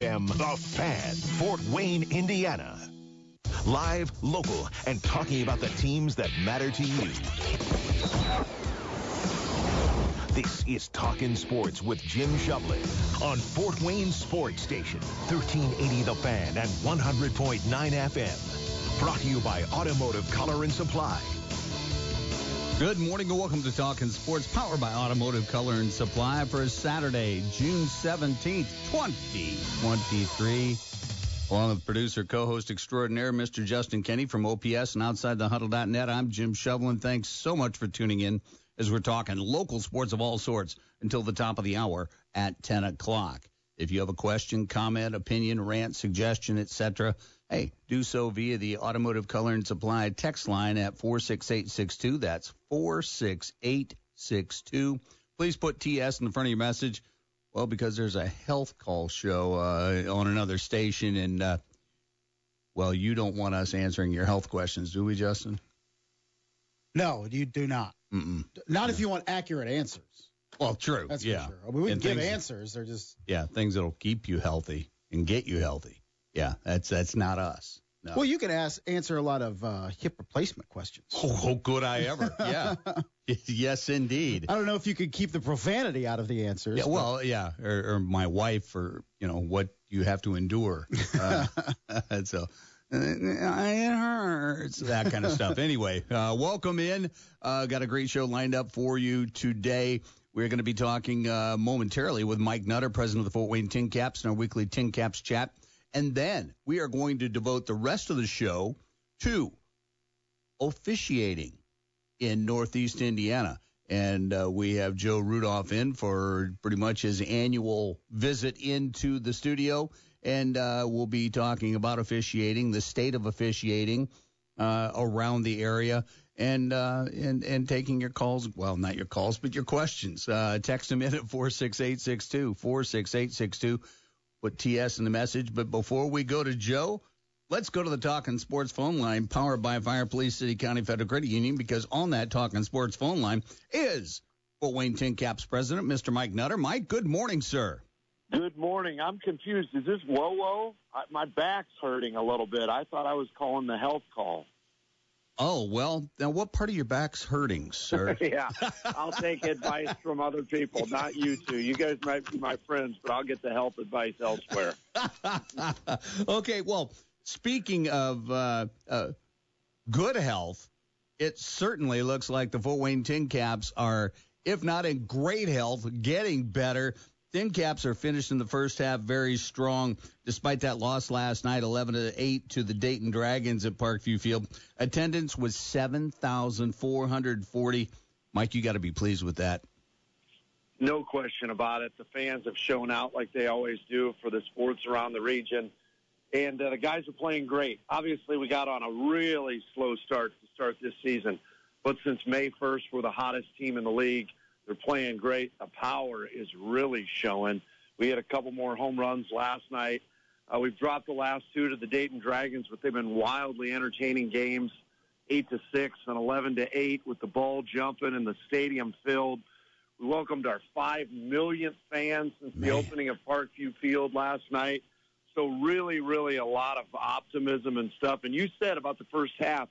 The Fan, Fort Wayne, Indiana. Live, local, and talking about the teams that matter to you. This is Talkin' Sports with Jim Shovlin on Fort Wayne Sports Station, 1380 The Fan and 100.9 FM. Brought to you by Automotive Color and Supply. Good morning and welcome to Talkin' Sports, powered by Automotive Color and Supply for Saturday, June 17th, 2023. Along with producer, co-host extraordinaire, Mr. Justin Kenny from OPS and OutsideTheHuddle.net, I'm Jim Shovlin. Thanks so much for tuning in as we're talking local sports of all sorts until the top of the hour at 10 o'clock. If you have a question, comment, opinion, rant, suggestion, etc., hey, do so via the Automotive Color and Supply text line at 46862. That's 46862. Please put TS in the front of your message. Well, because there's a health call show on another station, and, well, you don't want us answering your health questions, do we, Justin? No, you do not. Mm-mm. Not if you want accurate answers. Well, true. That's for sure. We wouldn't give answers. They're just... Yeah, things that will keep you healthy and get you healthy. Yeah, that's not us. No. Well, you could answer a lot of hip replacement questions. Oh, good I ever. Yeah. Yes, indeed. I don't know if you could keep the profanity out of the answers. Yeah, well, yeah, or my wife, or, you know, what you have to endure. And so it hurts, that kind of stuff. Anyway, welcome in. Got a great show lined up for you today. We're going to be talking momentarily with Mike Nutter, president of the Fort Wayne Tin Caps, in our weekly Tin Caps chat. And then we are going to devote the rest of the show to officiating in Northeast Indiana. And we have Joe Rudolph in for pretty much his annual visit into the studio. And we'll be talking about officiating, the state of officiating around the area, and taking your calls. Well, not your calls, but your questions. Text them in at 46862, 46862. Put TS in the message. But before we go to Joe, let's go to the Talkin' Sports phone line, powered by Fire Police City County Federal Credit Union, because on that Talkin' Sports phone line is Fort Wayne Tin Caps president, Mr. Mike Nutter. Mike, good morning, sir. Good morning. I'm confused. Is this WOWO? My back's hurting a little bit. I thought I was calling the health call. Oh, well, now what part of your back's hurting, sir? Yeah, I'll take advice from other people, not you two. You guys might be my friends, but I'll get the health advice elsewhere. Okay, well, speaking of good health, it certainly looks like the Fort Wayne Tin Caps are, if not in great health, getting better. Tin Caps are finished in the first half very strong, despite that loss last night, 11-8 to the Dayton Dragons at Parkview Field. Attendance was 7,440. Mike, you got to be pleased with that. No question about it. The fans have shown out like they always do for the sports around the region, and the guys are playing great. Obviously, we got on a really slow start to start this season, but since May 1st, we're the hottest team in the league. They're playing great. The power is really showing. We had a couple more home runs last night. We've dropped the last two to the Dayton Dragons, but they've been wildly entertaining games, 8-6 and 11-8 with the ball jumping and the stadium filled. We welcomed our 5 millionth fan since the opening of Parkview Field last night. So really, really a lot of optimism and stuff. And you said about the first half,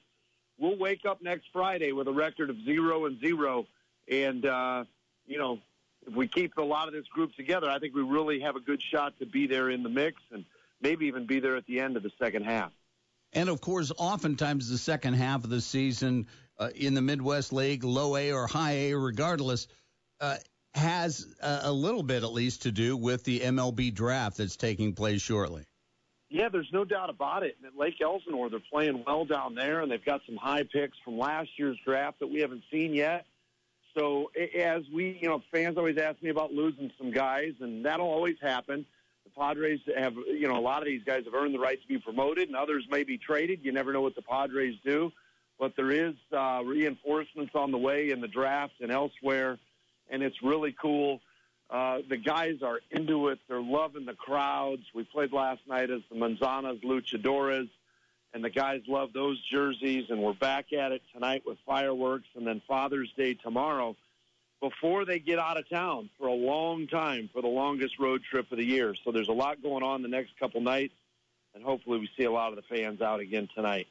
we'll wake up next Friday with a record of 0-0. And, you know, if we keep a lot of this group together, I think we really have a good shot to be there in the mix and maybe even be there at the end of the second half. And, of course, oftentimes the second half of the season in the Midwest League, low A or high A, regardless, has a little bit at least to do with the MLB draft that's taking place shortly. Yeah, there's no doubt about it. And at Lake Elsinore, they're playing well down there, and they've got some high picks from last year's draft that we haven't seen yet. So as we, you know, fans always ask me about losing some guys, and that'll always happen. The Padres have, you know, a lot of these guys have earned the right to be promoted, and others may be traded. You never know what the Padres do. But there is reinforcements on the way in the draft and elsewhere, and it's really cool. The guys are into it. They're loving the crowds. We played last night as the Manzanas, Luchadores, and the guys love those jerseys, and we're back at it tonight with fireworks, and then Father's Day tomorrow. before they get out of town for a long time, for the longest road trip of the year. So there's a lot going on the next couple nights, and hopefully we see a lot of the fans out again tonight.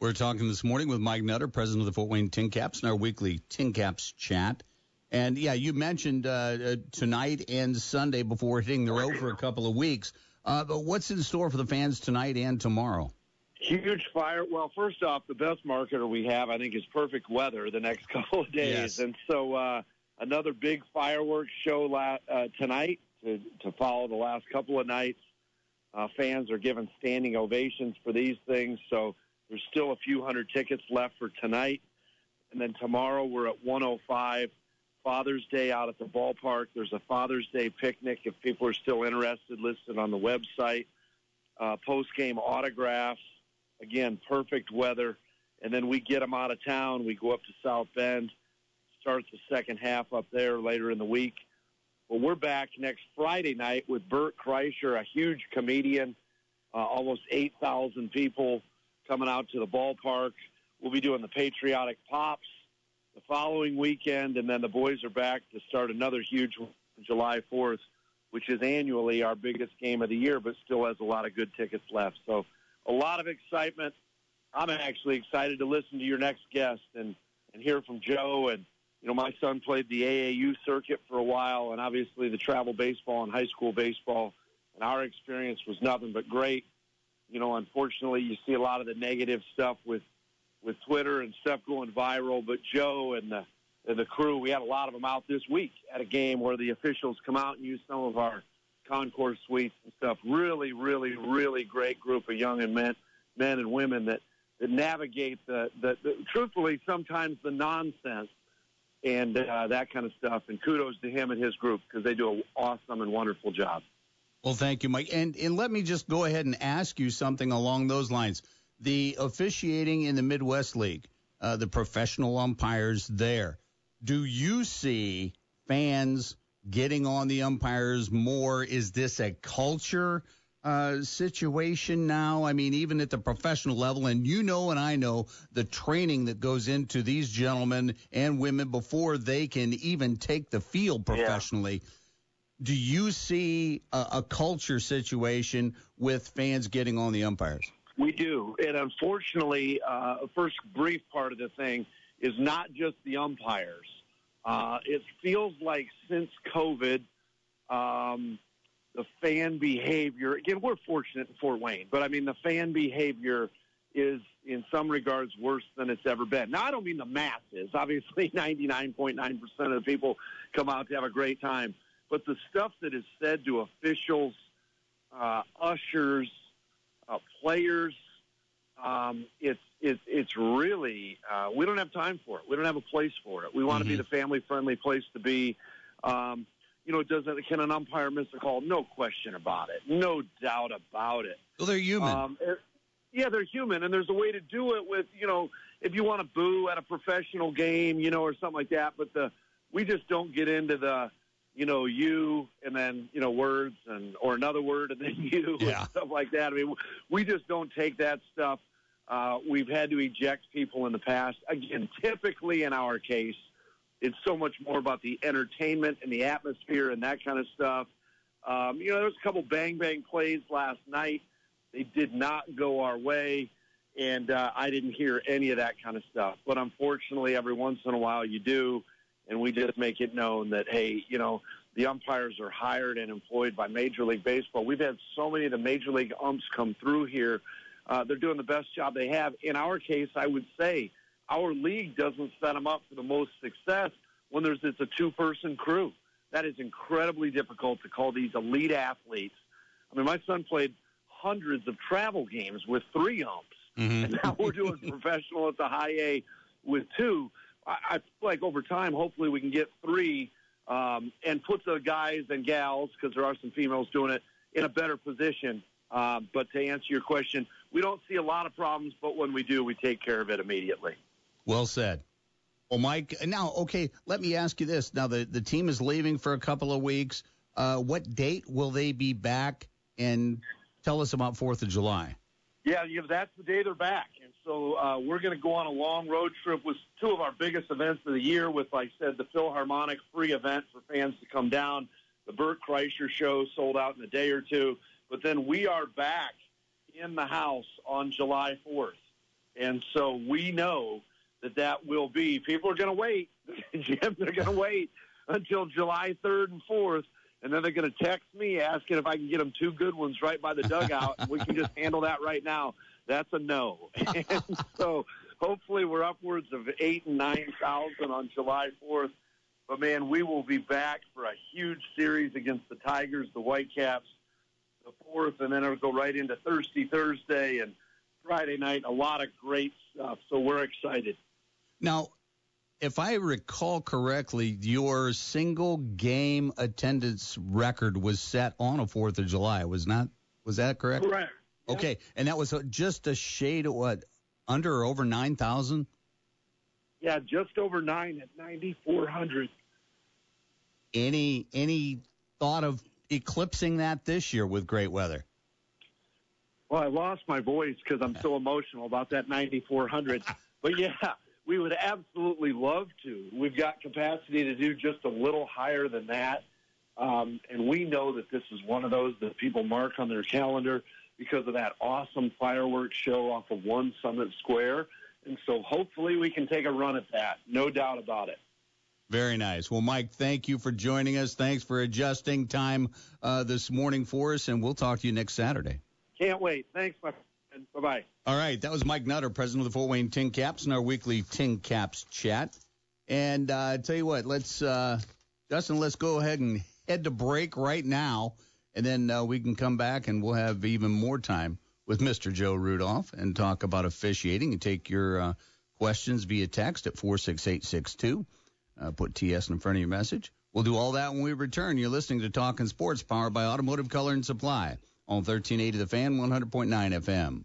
We're talking this morning with Mike Nutter, president of the Fort Wayne Tin Caps, in our weekly Tin Caps chat. And, yeah, you mentioned tonight and Sunday before hitting the road for a couple of weeks. But what's in store for the fans tonight and tomorrow? Huge fire. Well, first off, the best marketer we have, I think, is perfect weather the next couple of days. Yes. And so another big fireworks show tonight to follow the last couple of nights. Fans are given standing ovations for these things. So there's still a few hundred tickets left for tonight. And then tomorrow we're at 105, Father's Day out at the ballpark. There's a Father's Day picnic if people are still interested, listed on the website. Post-game autographs. Again, perfect weather. And then we get them out of town. We go up to South Bend, start the second half up there later in the week. Well, we're back next Friday night with Bert Kreischer, a huge comedian, almost 8,000 people coming out to the ballpark. We'll be doing the Patriotic Pops the following weekend, and then the boys are back to start another huge July 4th, which is annually our biggest game of the year, but still has a lot of good tickets left. So a lot of excitement. I'm actually excited to listen to your next guest and hear from Joe. And, you know, my son played the AAU circuit for a while, and obviously the travel baseball and high school baseball, and our experience was nothing but great. You know, unfortunately, you see a lot of the negative stuff with Twitter and stuff going viral, but Joe and the crew, we had a lot of them out this week at a game where the officials come out and use some of our concourse suites and stuff. Really, really, really great group of young and men and women that navigate the truthfully, sometimes the nonsense and that kind of stuff. And kudos to him and his group because they do an awesome and wonderful job. Well, thank you, Mike. And let me just go ahead and ask you something along those lines. The officiating in the Midwest League, the professional umpires there, do you see fans getting on the umpires more? Is this a culture situation now? I mean, even at the professional level, and you know and I know the training that goes into these gentlemen and women before they can even take the field professionally. Yeah. Do you see a culture situation with fans getting on the umpires? We do. And unfortunately, first brief part of the thing is not just the umpires. It feels like since COVID, the fan behavior, again, we're fortunate in Fort Wayne, but I mean, the fan behavior is in some regards worse than it's ever been. Now, I don't mean the masses. Obviously, 99.9% of the people come out to have a great time. But the stuff that is said to officials, ushers, players, it's really we don't have time for it. We don't have a place for it. We want to be the family-friendly place to be. You know, can an umpire miss a call? No question about it. No doubt about it. Well, they're human. They're human, and there's a way to do it with, you know, if you want to boo at a professional game, you know, or something like that. But we just don't get into the, you know, you, and then, you know, words, and or another word, and then you, and stuff like that. I mean, we just don't take that stuff. We've had to eject people in the past. Again, typically in our case, it's so much more about the entertainment and the atmosphere and that kind of stuff. You know, there was a couple bang-bang plays last night. They did not go our way, and I didn't hear any of that kind of stuff. But unfortunately, every once in a while you do. And we just make it known that, hey, you know, the umpires are hired and employed by Major League Baseball. We've had so many of the Major League umps come through here. They're doing the best job they have. In our case, I would say our league doesn't set them up for the most success when it's a two-person crew. That is incredibly difficult to call these elite athletes. I mean, my son played hundreds of travel games with three umps, and now we're doing professional at the high A with two. I feel like over time, hopefully we can get three and put the guys and gals, because there are some females doing it, in a better position. But to answer your question, we don't see a lot of problems, but when we do, we take care of it immediately. Well said. Well, Mike, now, okay, let me ask you this. Now, the team is leaving for a couple of weeks. What date will they be back? And tell us about 4th of July. Yeah, you know, that's the day they're back. And so we're going to go on a long road trip with two of our biggest events of the year with, like I said, the Philharmonic free event for fans to come down. The Bert Kreischer show sold out in a day or two. But then we are back in the house on July 4th. And so we know that that will be. People are going to wait. Jim, they're going to wait until July 3rd and 4th. And then they're going to text me asking if I can get them two good ones right by the dugout, and we can just handle that right now. That's a no. And so hopefully we're upwards of 8,000 and 9,000 on July 4th. But, man, we will be back for a huge series against the Tigers, the Whitecaps, the 4th, and then it'll go right into Thirsty Thursday and Friday night. A lot of great stuff, so we're excited. Now, if I recall correctly, your single game attendance record was set on a 4th of July. Was that correct? Correct. Yeah. Okay, and that was just a shade of what, under or over 9,000? Yeah, just over 9 at 9,400. Any thought of eclipsing that this year with great weather? Well, I lost my voice because I'm so emotional about that 9,400. But, yeah. We would absolutely love to. We've got capacity to do just a little higher than that. And we know that this is one of those that people mark on their calendar because of that awesome fireworks show off of One Summit Square. And so hopefully we can take a run at that. No doubt about it. Very nice. Well, Mike, thank you for joining us. Thanks for adjusting time this morning for us, and we'll talk to you next Saturday. Can't wait. Thanks, Mike. Bye-bye. All right, that was Mike Nutter, president of the Fort Wayne Tin Caps, in our weekly Tin Caps chat. And I tell you what, let's go ahead and head to break right now, and then we can come back and we'll have even more time with Mr. Joe Rudolph and talk about officiating and take your questions via text at 46862. Put TS in front of your message. We'll do all that when we return. You're listening to Talkin' Sports, powered by Automotive Color and Supply. On 1380 The Fan, 100.9 FM.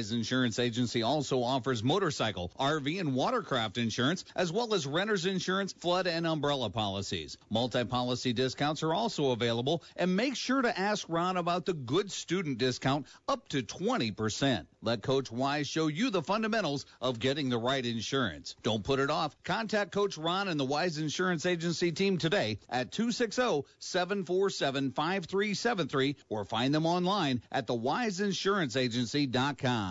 Insurance Agency also offers motorcycle, RV, and watercraft insurance, as well as renter's insurance, flood, and umbrella policies. Multi-policy discounts are also available, and make sure to ask Ron about the good student discount up to 20%. Let Coach Wise show you the fundamentals of getting the right insurance. Don't put it off. Contact Coach Ron and the Wise Insurance Agency team today at 260-747-5373 or find them online at thewiseinsuranceagency.com.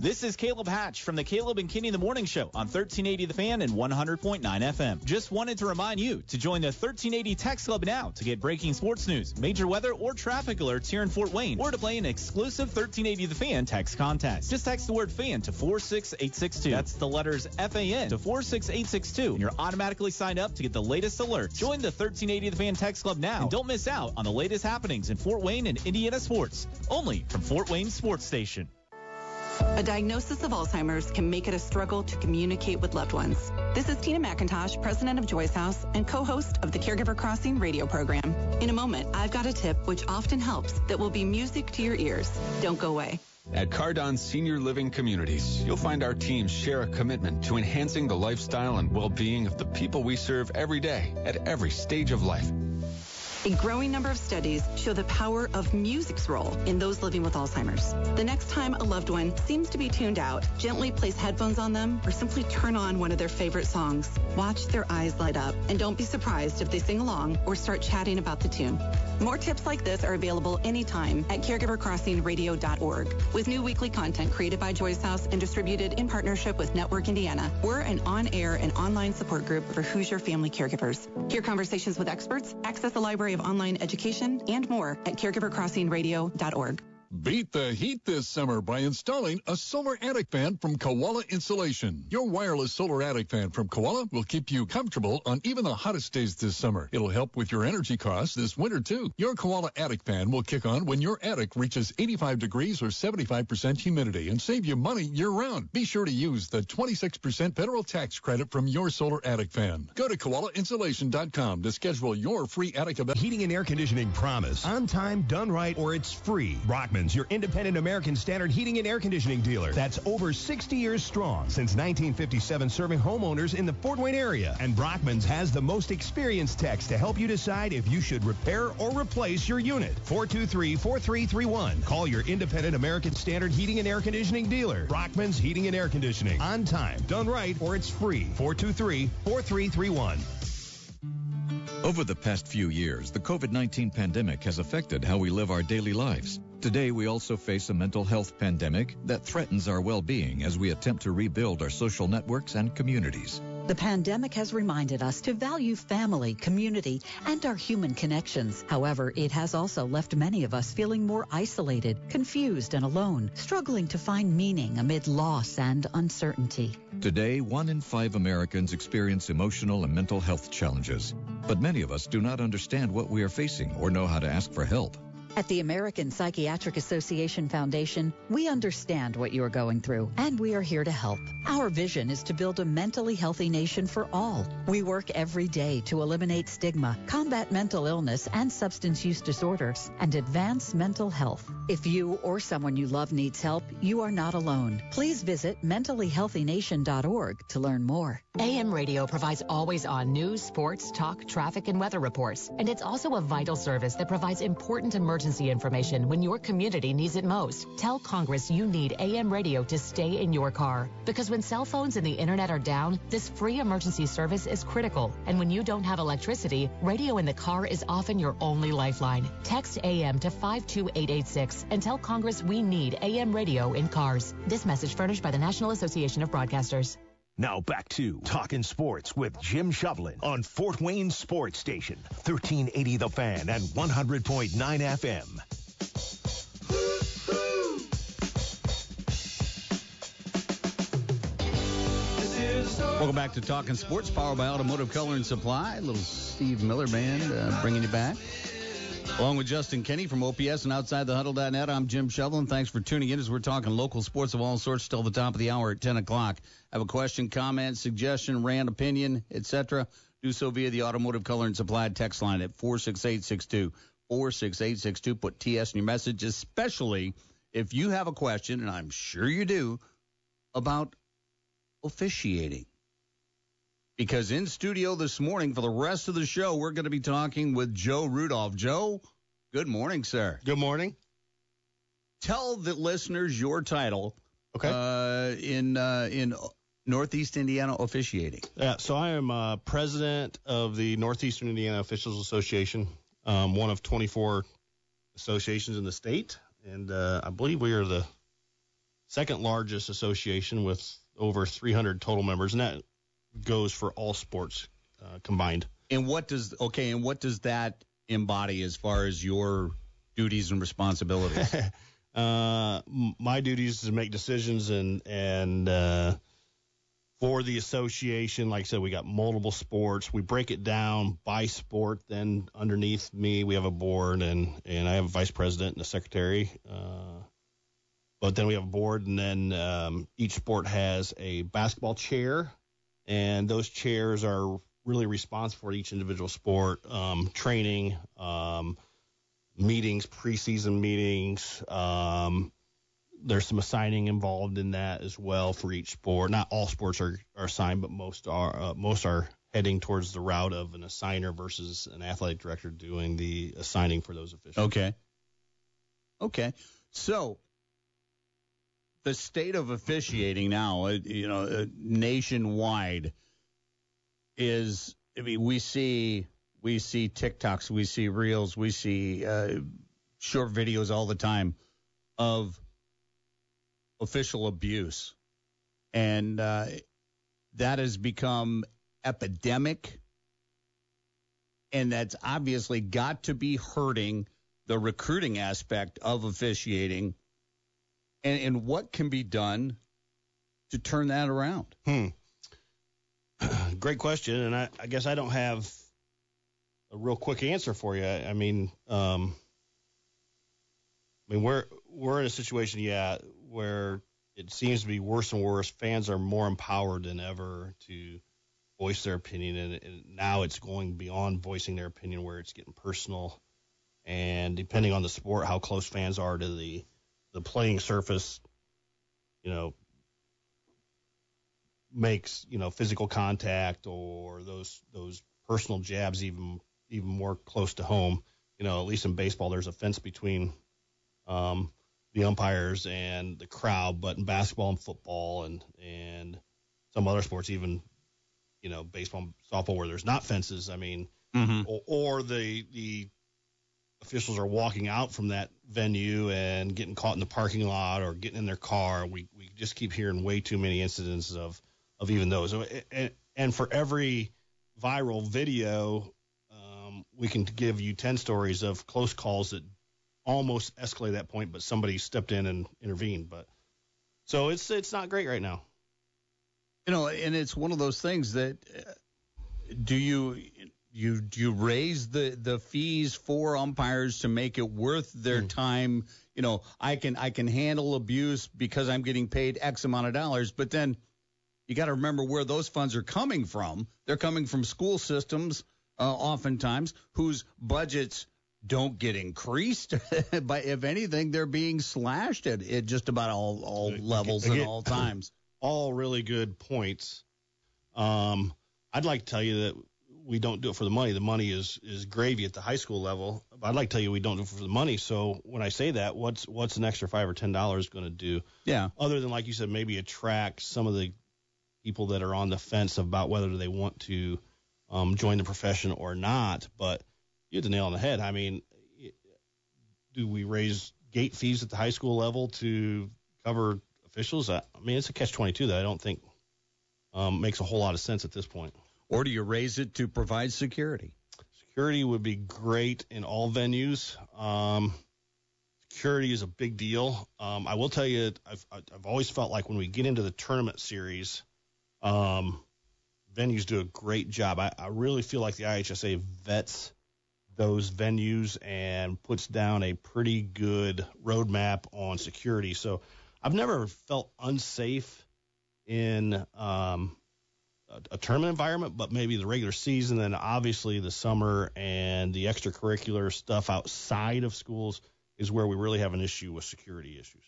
This is Caleb Hatch from the Caleb and Kenny in the Morning Show on 1380 The Fan and 100.9 FM. Just wanted to remind you to join the 1380 Text Club now to get breaking sports news, major weather, or traffic alerts here in Fort Wayne, or to play an exclusive 1380 The Fan text contest. Just text the word FAN to 46862. That's the letters FAN to 46862, and you're automatically signed up to get the latest alerts. Join the 1380 The Fan Text Club now, and don't miss out on the latest happenings in Fort Wayne and Indiana sports, only from Fort Wayne Sports Station. A diagnosis of Alzheimer's can make it a struggle to communicate with loved ones. This is Tina McIntosh, president of Joy's House and co-host of the Caregiver Crossing radio program. In a moment, I've got a tip which often helps that will be music to your ears. Don't go away. At Cardon Senior Living Communities, you'll find our teams share a commitment to enhancing the lifestyle and well-being of the people we serve every day at every stage of life. A growing number of studies show the power of music's role in those living with Alzheimer's. The next time a loved one seems to be tuned out, gently place headphones on them or simply turn on one of their favorite songs. Watch their eyes light up, and don't be surprised if they sing along or start chatting about the tune. More tips like this are available anytime at caregivercrossingradio.org. With new weekly content created by Joy's House and distributed in partnership with Network Indiana, we're an on-air and online support group for Hoosier family caregivers. Hear conversations with experts, access a library of online education, and more at caregivercrossingradio.org. Beat the heat this summer by installing a solar attic fan from Koala Insulation. Your wireless solar attic fan from Koala will keep you comfortable on even the hottest days this summer. It'll help with your energy costs this winter, too. Your Koala attic fan will kick on when your attic reaches 85 degrees or 75% humidity and save you money year-round. Be sure to use the 26% federal tax credit from your solar attic fan. Go to koalainsulation.com to schedule your free attic event. Heating and air conditioning promise. On time, done right, or it's free. Rockman's, your independent American Standard heating and air conditioning dealer. That's over 60 years strong. Since 1957, serving homeowners in the Fort Wayne area. And Rockman's has the most experienced techs to help you decide if you should repair or replace your unit. 423-4331. Call your independent American Standard heating and air conditioning dealer. Rockman's Heating and Air Conditioning. On time, done right, or it's free. 423-4331. Over the past few years, the COVID-19 pandemic has affected how we live our daily lives. Today, we also face a mental health pandemic that threatens our well-being as we attempt to rebuild our social networks and communities. The pandemic has reminded us to value family, community, and our human connections. However, it has also left many of us feeling more isolated, confused, and alone, struggling to find meaning amid loss and uncertainty. Today, 1 in 5 Americans experience emotional and mental health challenges. But many of us do not understand what we are facing or know how to ask for help. At the American Psychiatric Association Foundation, we understand what you are going through, and we are here to help. Our vision is to build a mentally healthy nation for all. We work every day to eliminate stigma, combat mental illness and substance use disorders, and advance mental health. If you or someone you love needs help, you are not alone. Please visit mentallyhealthynation.org to learn more. AM Radio provides always-on news, sports, talk, traffic, and weather reports, and it's also a vital service that provides important emergency information when your community needs it most. Tell Congress you need AM radio to stay in your car, because when cell phones and the internet are down, this free emergency service is critical. And when you don't have electricity, radio in the car is often your only lifeline. Text AM to 52886 and tell Congress we need AM radio in cars. This message furnished by the National Association of Broadcasters. Now back to Talkin' Sports with Jim Shovlin on Fort Wayne Sports Station, 1380 The Fan and 100.9 FM. Welcome back to Talkin' Sports, powered by Automotive Color and Supply. Little Steve Miller Band bringing you back. Along with Justin Kenny from OPS and OutsideTheHuddle.net, I'm Jim Shovlin. Thanks for tuning in as we're talking local sports of all sorts till the top of the hour at 10 o'clock. Have a question, comment, suggestion, rant, opinion, etc. Do so via the Automotive Color and Supply text line at 46862. 46862. Put TS in your message, especially if you have a question, and I'm sure you do, about officiating. Because in studio this morning for the rest of the show, we're going to be talking with Joe Rudolph. Joe, good morning, sir. Good morning. Tell the listeners your title, okay, in Northeast Indiana Officiating. Yeah, so I am president of the Northeastern Indiana Officials Association, one of 24 associations in the state, and I believe we are the second largest association with over 300 total members, and that goes for all sports combined. And what does that embody as far as your duties and responsibilities? My duties is to make decisions and for the association. Like I said, we got multiple sports. We break it down by sport. Then underneath me, we have a board, and I have a vice president and a secretary. But then we have a board, and then each sport has a basketball chair. And those chairs are really responsible for each individual sport, training, meetings, preseason meetings. There's some assigning involved in that as well for each sport. Not all sports are assigned, but most are heading towards the route of an assigner versus an athletic director doing the assigning for those officials. Okay. So the state of officiating now, nationwide, is, I mean, we see TikToks, we see reels, we see short videos all the time of official abuse, and that has become epidemic, and that's obviously got to be hurting the recruiting aspect of officiating and what can be done to turn that around? Great question, and I guess I don't have a real quick answer for you. I mean, we're in a situation, where it seems to be worse and worse. Fans are more empowered than ever to voice their opinion, and now it's going beyond voicing their opinion, where it's getting personal. And depending on the sport, how close fans are to the playing surface, makes physical contact or those personal jabs even more close to home. At least in baseball, there's a fence between the umpires and the crowd, but in basketball and football and some other sports, even baseball and softball, where there's not fences. Or the officials are walking out from that venue and getting caught in the parking lot or getting in their car. We just keep hearing way too many incidents of even those. And for every viral video, we can give you 10 stories of close calls that almost escalate that point, but somebody stepped in and intervened. But so it's not great right now. And it's one of those things that do you raise the fees for umpires to make it worth their time? I can handle abuse because I'm getting paid X amount of dollars, but then you got to remember where those funds are coming from. They're coming from school systems, oftentimes, whose budgets don't get increased, but if anything, they're being slashed at just about all levels and all times. All really good points. I'd like to tell you that we don't do it for the money. The money is gravy at the high school level. But I'd like to tell you we don't do it for the money. So when I say that, what's an extra $5 or $10 going to do? Yeah. Other than, like you said, maybe attract some of the people that are on the fence about whether they want to join the profession or not, but you hit the nail on the head. I mean, do we raise gate fees at the high school level to cover officials? I mean, it's a catch-22 that I don't think makes a whole lot of sense at this point. Or do you raise it to provide security? Security would be great in all venues. Security is a big deal. I will tell you, I've always felt like when we get into the tournament series, venues do a great job. I really feel like the IHSA vets those venues and puts down a pretty good roadmap on security. So I've never felt unsafe in a tournament environment, but maybe the regular season and obviously the summer and the extracurricular stuff outside of schools is where we really have an issue with security issues.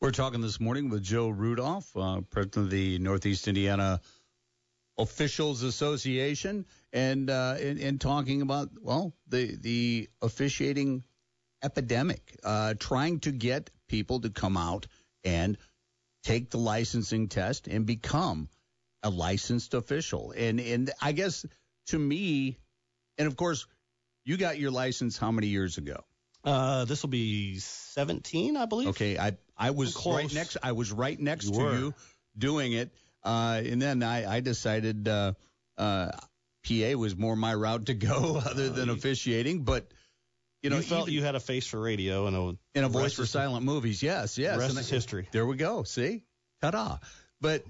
We're talking this morning with Joe Rudolph, president of the Northeast Indiana Officials Association, and talking about, the officiating epidemic, trying to get people to come out and take the licensing test and become a licensed official. And I guess to me, and of course, you got your license how many years ago? This will be 17, I believe. Okay, I was close. I was right next you to were. You doing it. And then I decided PA was more my route to go other than officiating. But, you felt you had a face for radio and a voice for silent movies. Yes. The rest is history. There we go. See? Ta-da. But,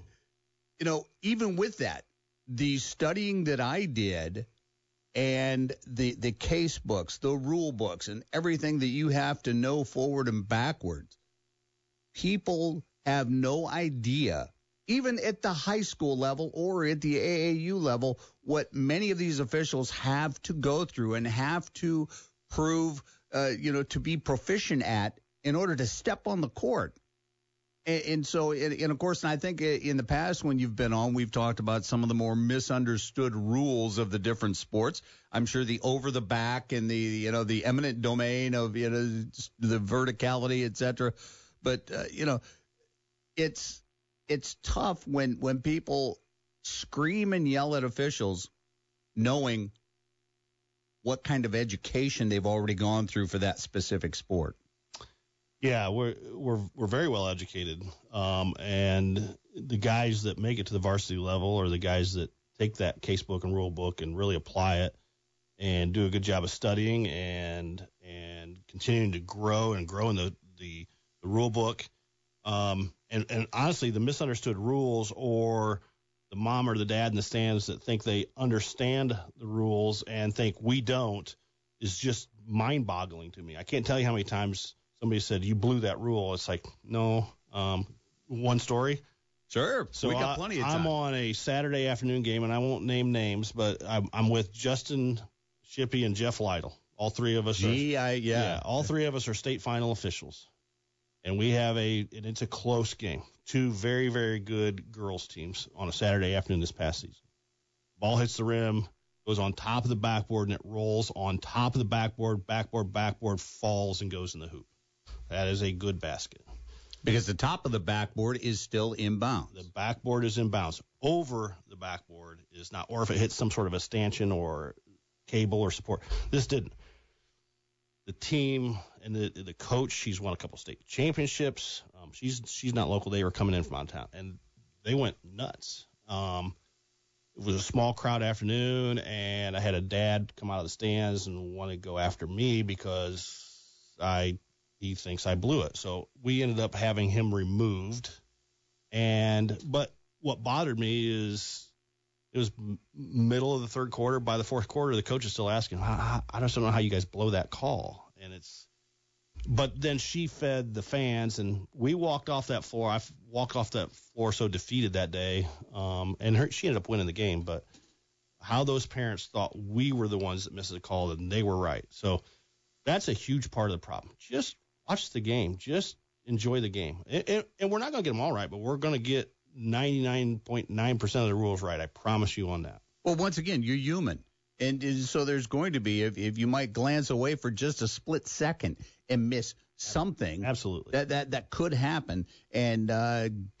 even with that, the studying that I did and the case books, the rule books, and everything that you have to know forward and backwards, people have no idea, even at the high school level or at the AAU level, what many of these officials have to go through and have to prove, to be proficient at in order to step on the court. And of course, and I think in the past when you've been on, we've talked about some of the more misunderstood rules of the different sports. I'm sure the over the back and the eminent domain of, the verticality, et cetera. But, it's tough when people scream and yell at officials knowing what kind of education they've already gone through for that specific sport. Yeah, we're very well educated. And the guys that make it to the varsity level or the guys that take that casebook and rule book and really apply it and do a good job of studying and continuing to grow and grow in the rule book. And honestly, the misunderstood rules, or the mom or the dad in the stands that think they understand the rules and think we don't, is just mind-boggling to me. I can't tell you how many times somebody said, you blew that rule. It's like, no, one story. Sure. So we got plenty of time. I'm on a Saturday afternoon game, and I won't name names, but I'm with Justin Shippey and Jeff Lytle. All three of us all three of us are state final officials. And we have and it's a close game. Two very, very good girls teams on a Saturday afternoon this past season. Ball hits the rim, goes on top of the backboard, and it rolls on top of the backboard, falls and goes in the hoop. That is a good basket. Because the top of the backboard is still inbounds. The backboard is inbounds. Over the backboard is not, or if it hits some sort of a stanchion or cable or support. This didn't. The team and the coach, she's won a couple state championships. She's not local. They were coming in from out of town, and they went nuts. It was a small crowd afternoon, and I had a dad come out of the stands and want to go after me because he thinks I blew it. So we ended up having him removed. But what bothered me is it was middle of the third quarter. By the fourth quarter, the coach is still asking, I just don't know how you guys blow that call. But then she fed the fans, and we walked off that floor. I walked off that floor so defeated that day. She ended up winning the game. But how those parents thought we were the ones that missed the call, and they were right. So that's a huge part of the problem. Just watch the game. Just enjoy the game. And we're not going to get them all right, but we're going to get 99.9% of the rules right. I promise you on that. Well, once again, you're human. And so there's going to be, if you might glance away for just a split second and miss something. Absolutely. That could happen. And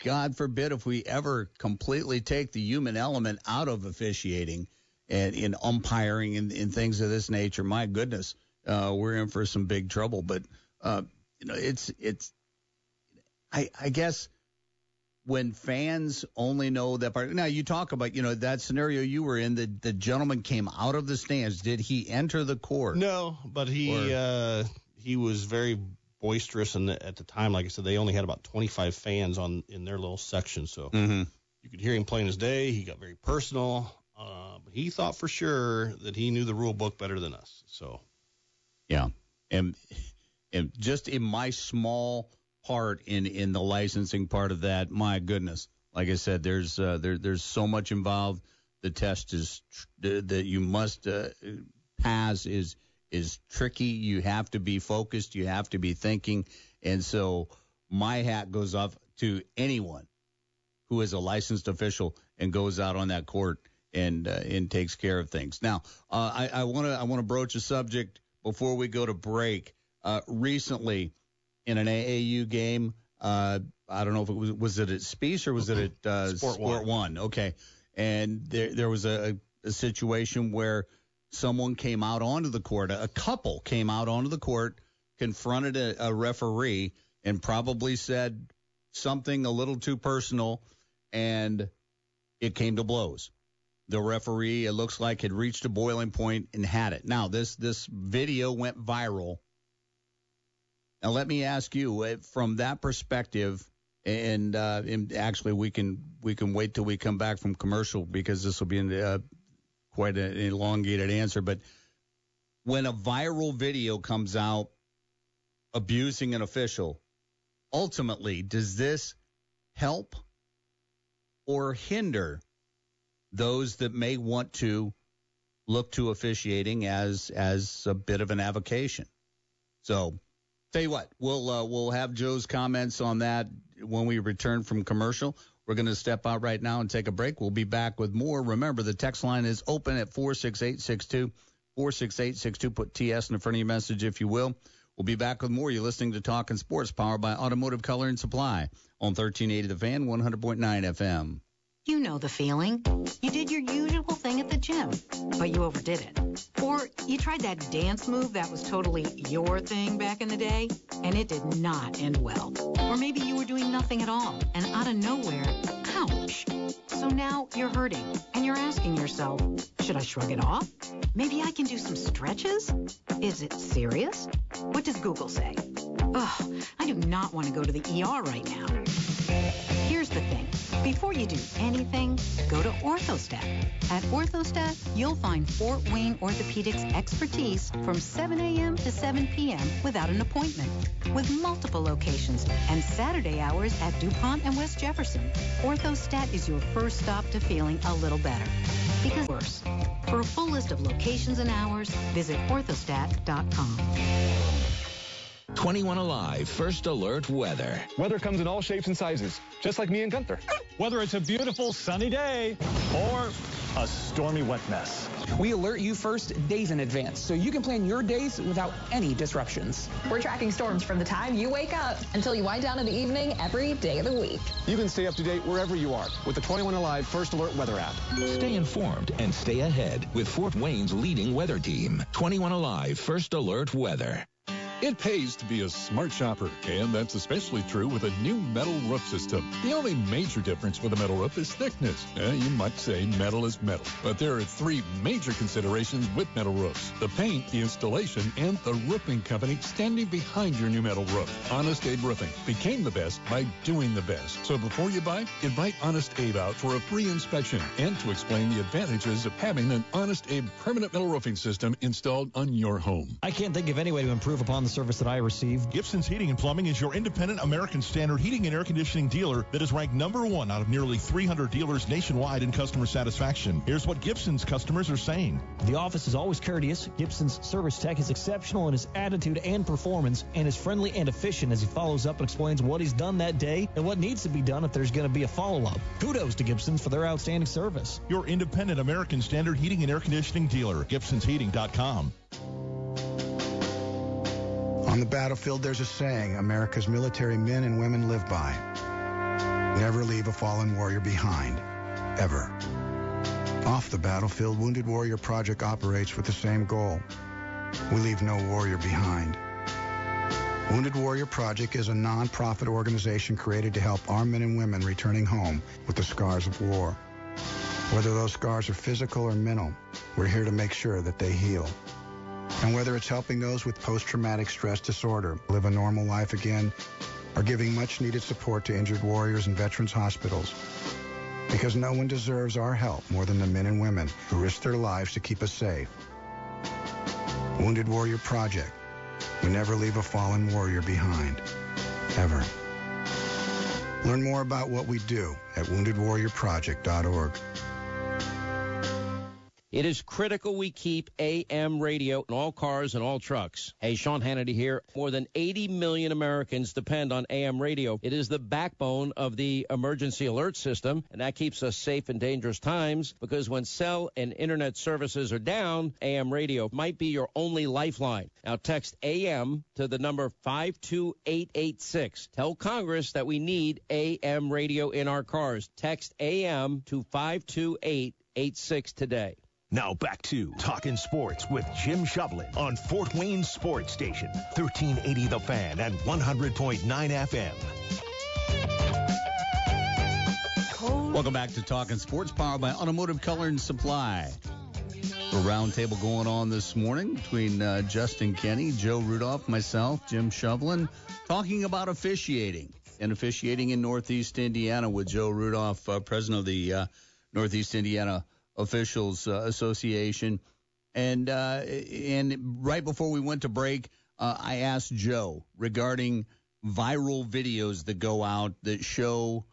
God forbid if we ever completely take the human element out of officiating and in umpiring and things of this nature. My goodness, we're in for some big trouble. But, I guess when fans only know that part. Now, you talk about, that scenario you were in, that the gentleman came out of the stands. Did he enter the court? No, but he was very boisterous. And at the time, like I said, they only had about 25 fans in their little section. So you could hear him plain as day. He got very personal. He thought for sure that he knew the rule book better than us. So, yeah. And just in my small part in the licensing part of that, my goodness, like I said, there's so much involved. The test is that you must pass is tricky. You have to be focused, you have to be thinking, and so my hat goes off to anyone who is a licensed official and goes out on that court and takes care of things. Now, I want to broach a subject before we go to break. Recently, in an AAU game, I don't know if it was it at Speece or was it at Sport One? Okay. And there was a situation where someone came out onto the court. A couple came out onto the court, confronted a referee, and probably said something a little too personal, and it came to blows. The referee, it looks like, had reached a boiling point and had it. Now, this video went viral. Now, let me ask you, from that perspective, and actually we can wait till we come back from commercial because this will be quite an elongated answer, but when a viral video comes out abusing an official, ultimately, does this help or hinder those that may want to look to officiating as a bit of an avocation? So, tell you what, we'll have Joe's comments on that when we return from commercial. We're going to step out right now and take a break. We'll be back with more. Remember, the text line is open at 46862, 46862. Put TS in the front of your message if you will. We'll be back with more. You're listening to Talkin' Sports, powered by Automotive Color and Supply on 1380 The Fan, 100.9 FM. You know the feeling. You did your usual thing at the gym, but you overdid it. Or you tried that dance move that was totally your thing back in the day, and it did not end well. Or maybe you were doing nothing at all, and out of nowhere, Ouch. So now you're hurting, and you're asking yourself, should I shrug it off? Maybe I can do some stretches? Is it serious? What does Google say? Ugh, I do not want to go to the ER right now. Here's the thing. Before you do anything, go to Orthostat. At Orthostat, you'll find Fort Wayne Orthopedics expertise from 7 a.m. to 7 p.m. without an appointment. With multiple locations and Saturday hours at DuPont and West Jefferson, Orthostat is your first stop to feeling a little better. Because worse. For a full list of locations and hours, visit orthostat.com. 21 Alive First Alert Weather. Weather comes in all shapes and sizes, just like me and Gunther. Whether it's a beautiful sunny day or a stormy wet mess. We alert you first days in advance, so you can plan your days without any disruptions. We're tracking storms from the time you wake up until you wind down in the evening every day of the week. You can stay up to date wherever you are with the 21 Alive First Alert Weather app. Stay informed and stay ahead with Fort Wayne's leading weather team. 21 Alive First Alert Weather. It pays to be a smart shopper, and that's especially true with a new metal roof system. The only major difference with a metal roof is thickness. You might say metal is metal, but there are three major considerations with metal roofs: the paint, the installation, and the roofing company standing behind your new metal roof. Honest Abe Roofing became the best by doing the best. So before you buy, invite Honest Abe out for a free inspection and to explain the advantages of having an Honest Abe permanent metal roofing system installed on your home. I can't think of any way to improve upon the service that I receive. Gibson's Heating and Plumbing is your independent American Standard heating and air conditioning dealer that is ranked #1 out of nearly 300 dealers nationwide in customer satisfaction. Here's what Gibson's customers are saying. The office is always courteous. Gibson's service tech is exceptional in his attitude and performance, and is friendly and efficient as he follows up and explains what he's done that day and what needs to be done if there's going to be a follow-up. Kudos to Gibson's for their outstanding service. Your independent American Standard heating and air conditioning dealer, GibsonsHeating.com. On the battlefield, there's a saying America's military men and women live by. Never leave a fallen warrior behind, ever. Off the battlefield, Wounded Warrior Project operates with the same goal. We leave no warrior behind. Wounded Warrior Project is a non-profit organization created to help our men and women returning home with the scars of war. Whether those scars are physical or mental, we're here to make sure that they heal. And whether it's helping those with post-traumatic stress disorder live a normal life again, or giving much-needed support to injured warriors and veterans hospitals. Because no one deserves our help more than the men and women who risk their lives to keep us safe. Wounded Warrior Project. We never leave a fallen warrior behind. Ever. Learn more about what we do at woundedwarriorproject.org. It is critical we keep AM radio in all cars and all trucks. Hey, Sean Hannity here. More than 80 million Americans depend on AM radio. It is the backbone of the emergency alert system, and that keeps us safe in dangerous times, because when cell and internet services are down, AM radio might be your only lifeline. Now text AM to the number 52886. Tell Congress that we need AM radio in our cars. Text AM to 52886 today. Now back to Talkin' Sports with Jim Shovlin on Fort Wayne Sports Station, 1380 The Fan and 100.9 FM. Welcome back to Talkin' Sports, powered by Automotive Color and Supply. A roundtable going on this morning between Justin Kenny, Joe Rudolph, myself, Jim Shovlin, talking about officiating and officiating in Northeast Indiana with Joe Rudolph, president of the Northeast Indiana Officials Association. And right before we went to break, I asked Joe regarding viral videos that go out that show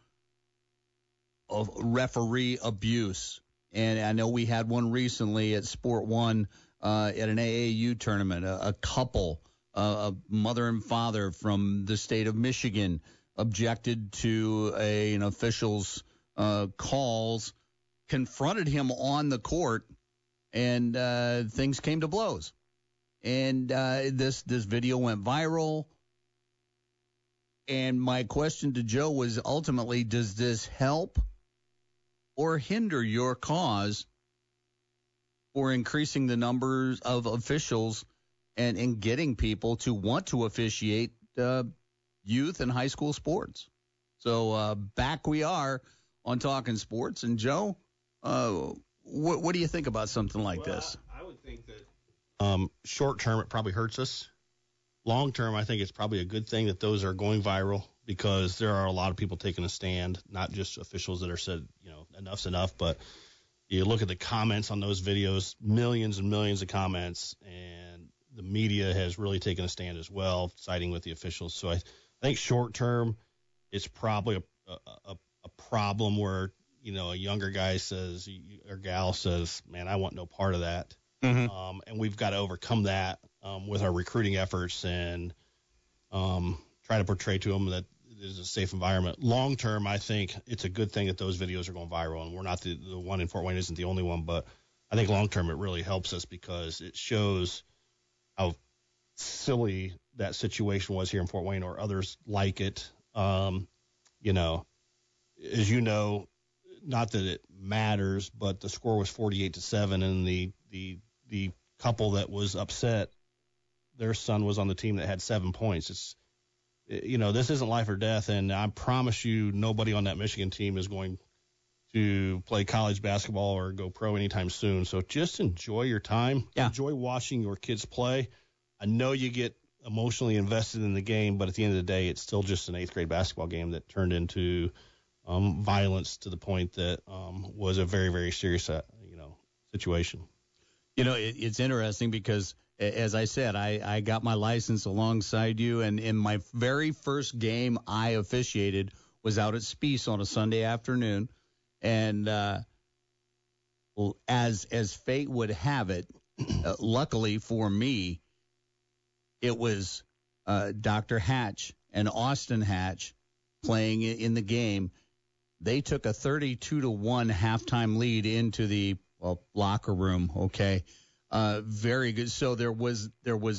of referee abuse. And I know we had one recently at Sport One at an AAU tournament, a couple, a mother and father from the state of Michigan, objected to an official's calls, confronted him on the court, and things came to blows. And this video went viral. And my question to Joe was ultimately, does this help or hinder your cause for increasing the numbers of officials and getting people to want to officiate youth and high school sports? So back we are on Talking Sports. And, Joe, what do you think about something like this? I would think that short-term it probably hurts us. Long-term, I think it's probably a good thing that those are going viral because there are a lot of people taking a stand, not just officials that are said, you know, enough's enough, but you look at the comments on those videos, millions and millions of comments, and the media has really taken a stand as well, siding with the officials. So I think short-term it's probably a problem where, you know, a younger guy says or gal says, man, I want no part of that. Mm-hmm. And we've got to overcome that with our recruiting efforts and try to portray to them that it's a safe environment. Long term, I think it's a good thing that those videos are going viral, and we're not the one in Fort Wayne isn't the only one, but I think long term it really helps us because it shows how silly that situation was here in Fort Wayne or others like it. You know, as you know, not that it matters, but the score was 48-7, and the couple that was upset, their son was on the team that had 7 points. It's, you know, this isn't life or death, and I promise you nobody on that Michigan team is going to play college basketball or go pro anytime soon. So just enjoy your time. Yeah. Enjoy watching your kids play. I know you get emotionally invested in the game, but at the end of the day, it's still just an eighth-grade basketball game that turned into violence to the point that was a very, very serious, situation. You know, it's interesting because, as I said, I got my license alongside you, and in my very first game I officiated was out at Speece on a Sunday afternoon, and as fate would have it, luckily for me, it was Dr. Hatch and Austin Hatch playing in the game. They took a 32-1 halftime lead into the locker room, okay? Very good. So there was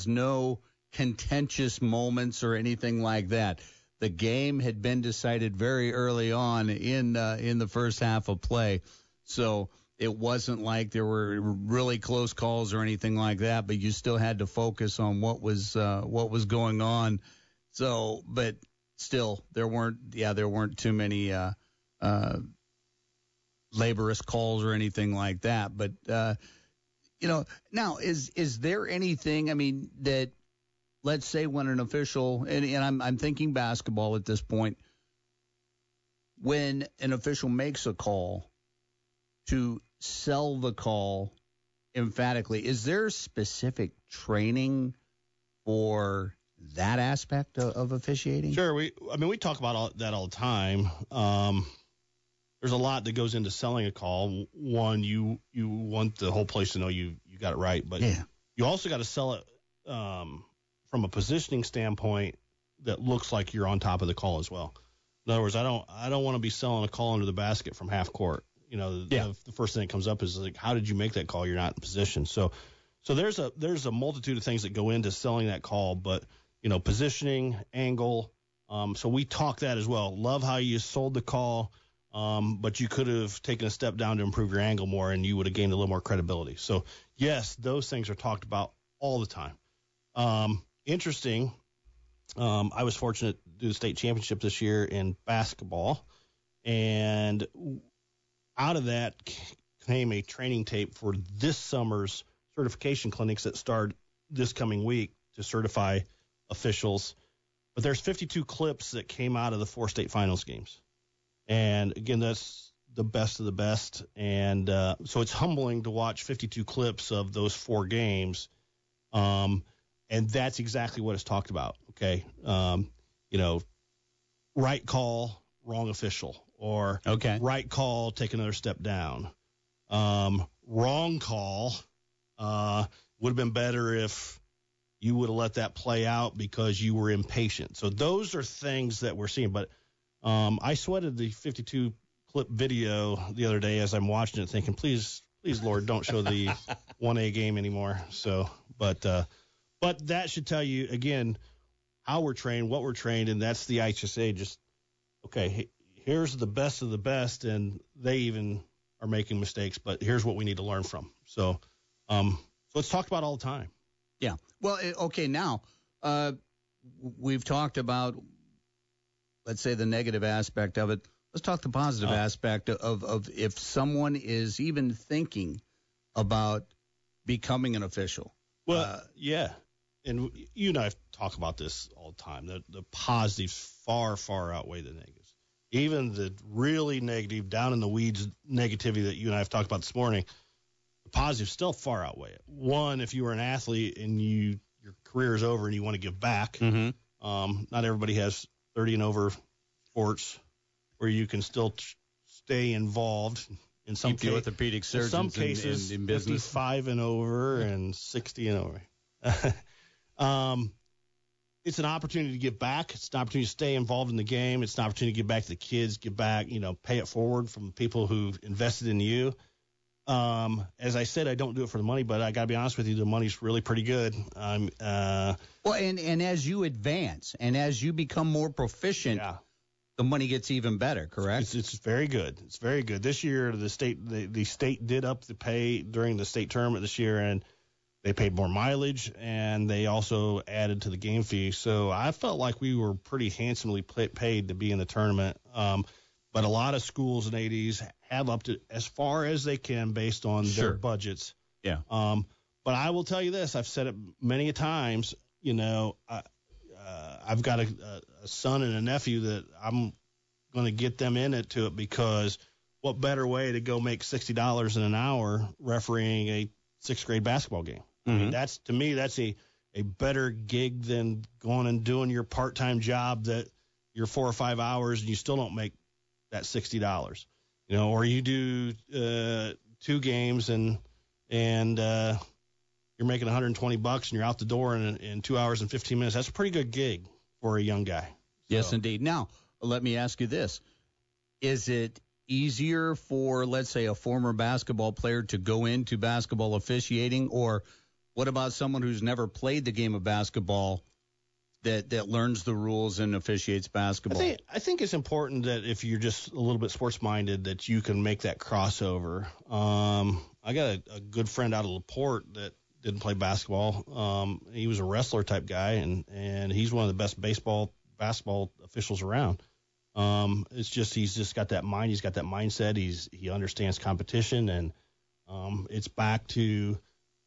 no contentious moments or anything like that. The game had been decided very early on in the first half of play. So it wasn't like there were really close calls or anything like that, but you still had to focus on what was going on. So, but still, there weren't too many laborious calls or anything like that. But now is there anything? I mean, that let's say when an official and I'm thinking basketball at this point, when an official makes a call, to sell the call emphatically, is there specific training for that aspect of officiating? Sure. We talk about that all the time. There's a lot that goes into selling a call. One, you want the whole place to know you got it right, but you also got to sell it from a positioning standpoint that looks like you're on top of the call as well. In other words, I don't want to be selling a call under the basket from half court. You know, the first thing that comes up is like, how did you make that call? You're not in position. So there's a multitude of things that go into selling that call, but you know, positioning, angle. So we talk that as well. Love how you sold the call, but you could have taken a step down to improve your angle more, and you would have gained a little more credibility. So yes, those things are talked about all the time. Interesting. I was fortunate to do the state championship this year in basketball, and out of that came a training tape for this summer's certification clinics that start this coming week to certify officials. But there's 52 clips that came out of the 4 state finals games. And, again, that's the best of the best. And so it's humbling to watch 52 clips of those 4 games. And that's exactly what it's talked about, okay? Right call, wrong official. Or right call, take another step down. Wrong call would have been better if you would have let that play out because you were impatient. So those are things that we're seeing. But I sweated the 52-clip video the other day as I'm watching it thinking, please, Lord, don't show the 1A game anymore. So, but that should tell you, again, how we're trained, what we're trained, and that's the IHSA here's the best of the best, and they even are making mistakes, but here's what we need to learn from. So it's talked about all the time. Yeah. Well, okay, now we've talked about, let's say, the negative aspect of it. Let's talk the positive aspect of if someone is even thinking about becoming an official. Well, yeah. And you and I talk about this all the time. The positives far, far outweigh the negatives. Even the really negative, down in the weeds negativity that you and I have talked about this morning, the positives still far outweigh it. One, if you were an athlete and your career is over and you want to give back, mm-hmm. Not everybody has 30 and over sports where you can still stay involved. In some cases, orthopedic surgeons. In some cases, in business, 55 and over and 60 and over. It's an opportunity to give back. It's an opportunity to stay involved in the game. It's an opportunity to give back to the kids, give back, pay it forward from people who've invested in you. As I said, I don't do it for the money, but I got to be honest with you, the money's really pretty good. Well, and as you advance and as you become more proficient, the money gets even better, correct? It's very good. It's very good. This year, the state did up the pay during the state tournament this year, and they paid more mileage, and they also added to the game fee. So I felt like we were pretty handsomely paid to be in the tournament. But a lot of schools in the 80s have upped it as far as they can based on their budgets. Yeah. But I will tell you this. I've said it many a times. I've got a son and a nephew that I'm going to get them into it, because what better way to go make $60 an hour refereeing a 6th grade basketball game? Mm-hmm. I mean, that's a better gig than going and doing your part-time job that you're 4 or 5 hours and you still don't make that $60, or you do 2 games and you're making $120 and you're out the door in 2 hours and 15 minutes. That's a pretty good gig for a young guy. So. Yes, indeed. Now, let me ask you this. Is it easier for, let's say, a former basketball player to go into basketball officiating, or what about someone who's never played the game of basketball that learns the rules and officiates basketball? I think it's important that if you're just a little bit sports-minded that you can make that crossover. I got a good friend out of LaPorte that didn't play basketball. He was a wrestler-type guy, and he's one of the best basketball officials around. It's just he's just got that mind. He's got that mindset. He understands competition, and it's back to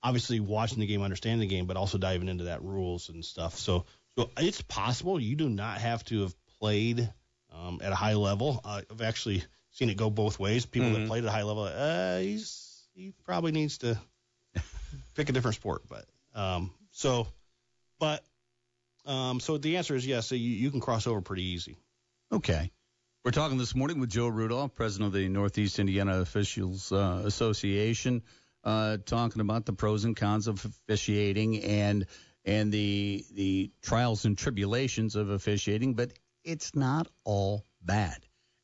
obviously watching the game, understanding the game, but also diving into that rules and stuff. So it's possible. You do not have to have played at a high level. I've actually seen it go both ways. People mm-hmm. that played at a high level, he probably needs to pick a different sport. So the answer is yes. So you can cross over pretty easy. Okay. We're talking this morning with Joe Rudolph, president of the Northeast Indiana Officials Association, talking about the pros and cons of officiating and the trials and tribulations of officiating, but it's not all bad.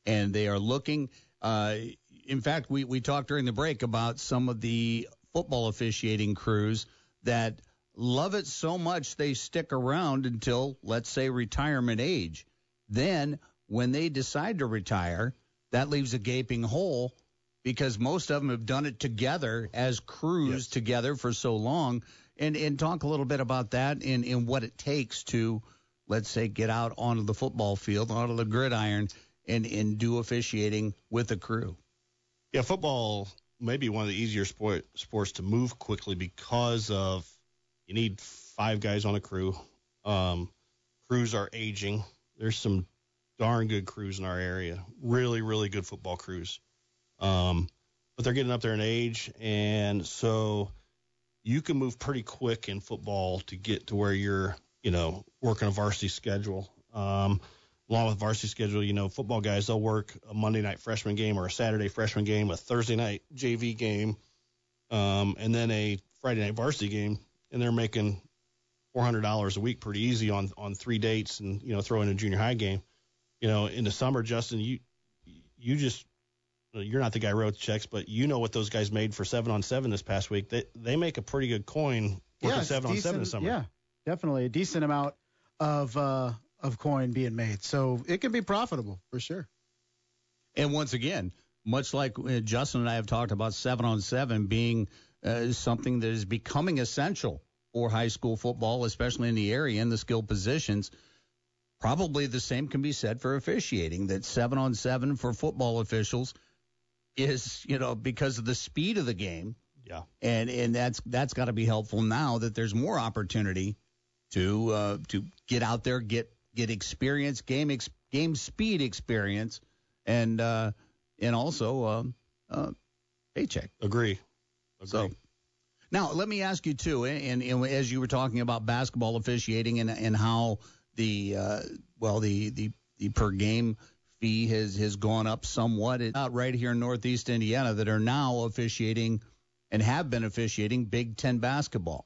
And they are looking in fact, we talked during the break about some of the football officiating crews that love it so much they stick around until, let's say, retirement age. Then when they decide to retire, that leaves a gaping hole, because most of them have done it together as crews together for so long. And talk a little bit about that and what it takes to, let's say, get out onto the football field, onto the gridiron, and do officiating with a crew. Yeah, football may be one of the easier sports to move quickly, because of you need 5 guys on a crew. Crews are aging. There's some darn good crews in our area, really, really good football crews. But they're getting up there in age, and so you can move pretty quick in football to get to where you're, working a varsity schedule. Along with varsity schedule, football guys, they'll work a Monday night freshman game or a Saturday freshman game, a Thursday night JV game, and then a Friday night varsity game, and they're making – $400 a week pretty easy on 3 dates, and throw in a junior high game. In the summer, Justin, you just, you're not the guy who wrote the checks, but what those guys made for 7-on-7 this past week. They make a pretty good coin working 7-on-7 this summer. Yeah, definitely a decent amount of coin being made, so it can be profitable for sure. And once again, much like Justin and I have talked about 7-on-7 being something that is becoming essential for high school football, especially in the area in the skill positions, Probably the same can be said for officiating, that 7-on-7 for football officials is, you know, because of the speed of the game. Yeah. And that's got to be helpful now that there's more opportunity to get out there, get experience, game speed experience, and also paycheck. Agree. So now let me ask you too, and as you were talking about basketball officiating and how the per game fee has gone up somewhat. It's out right here in Northeast Indiana that are now officiating and have been officiating Big Ten basketball.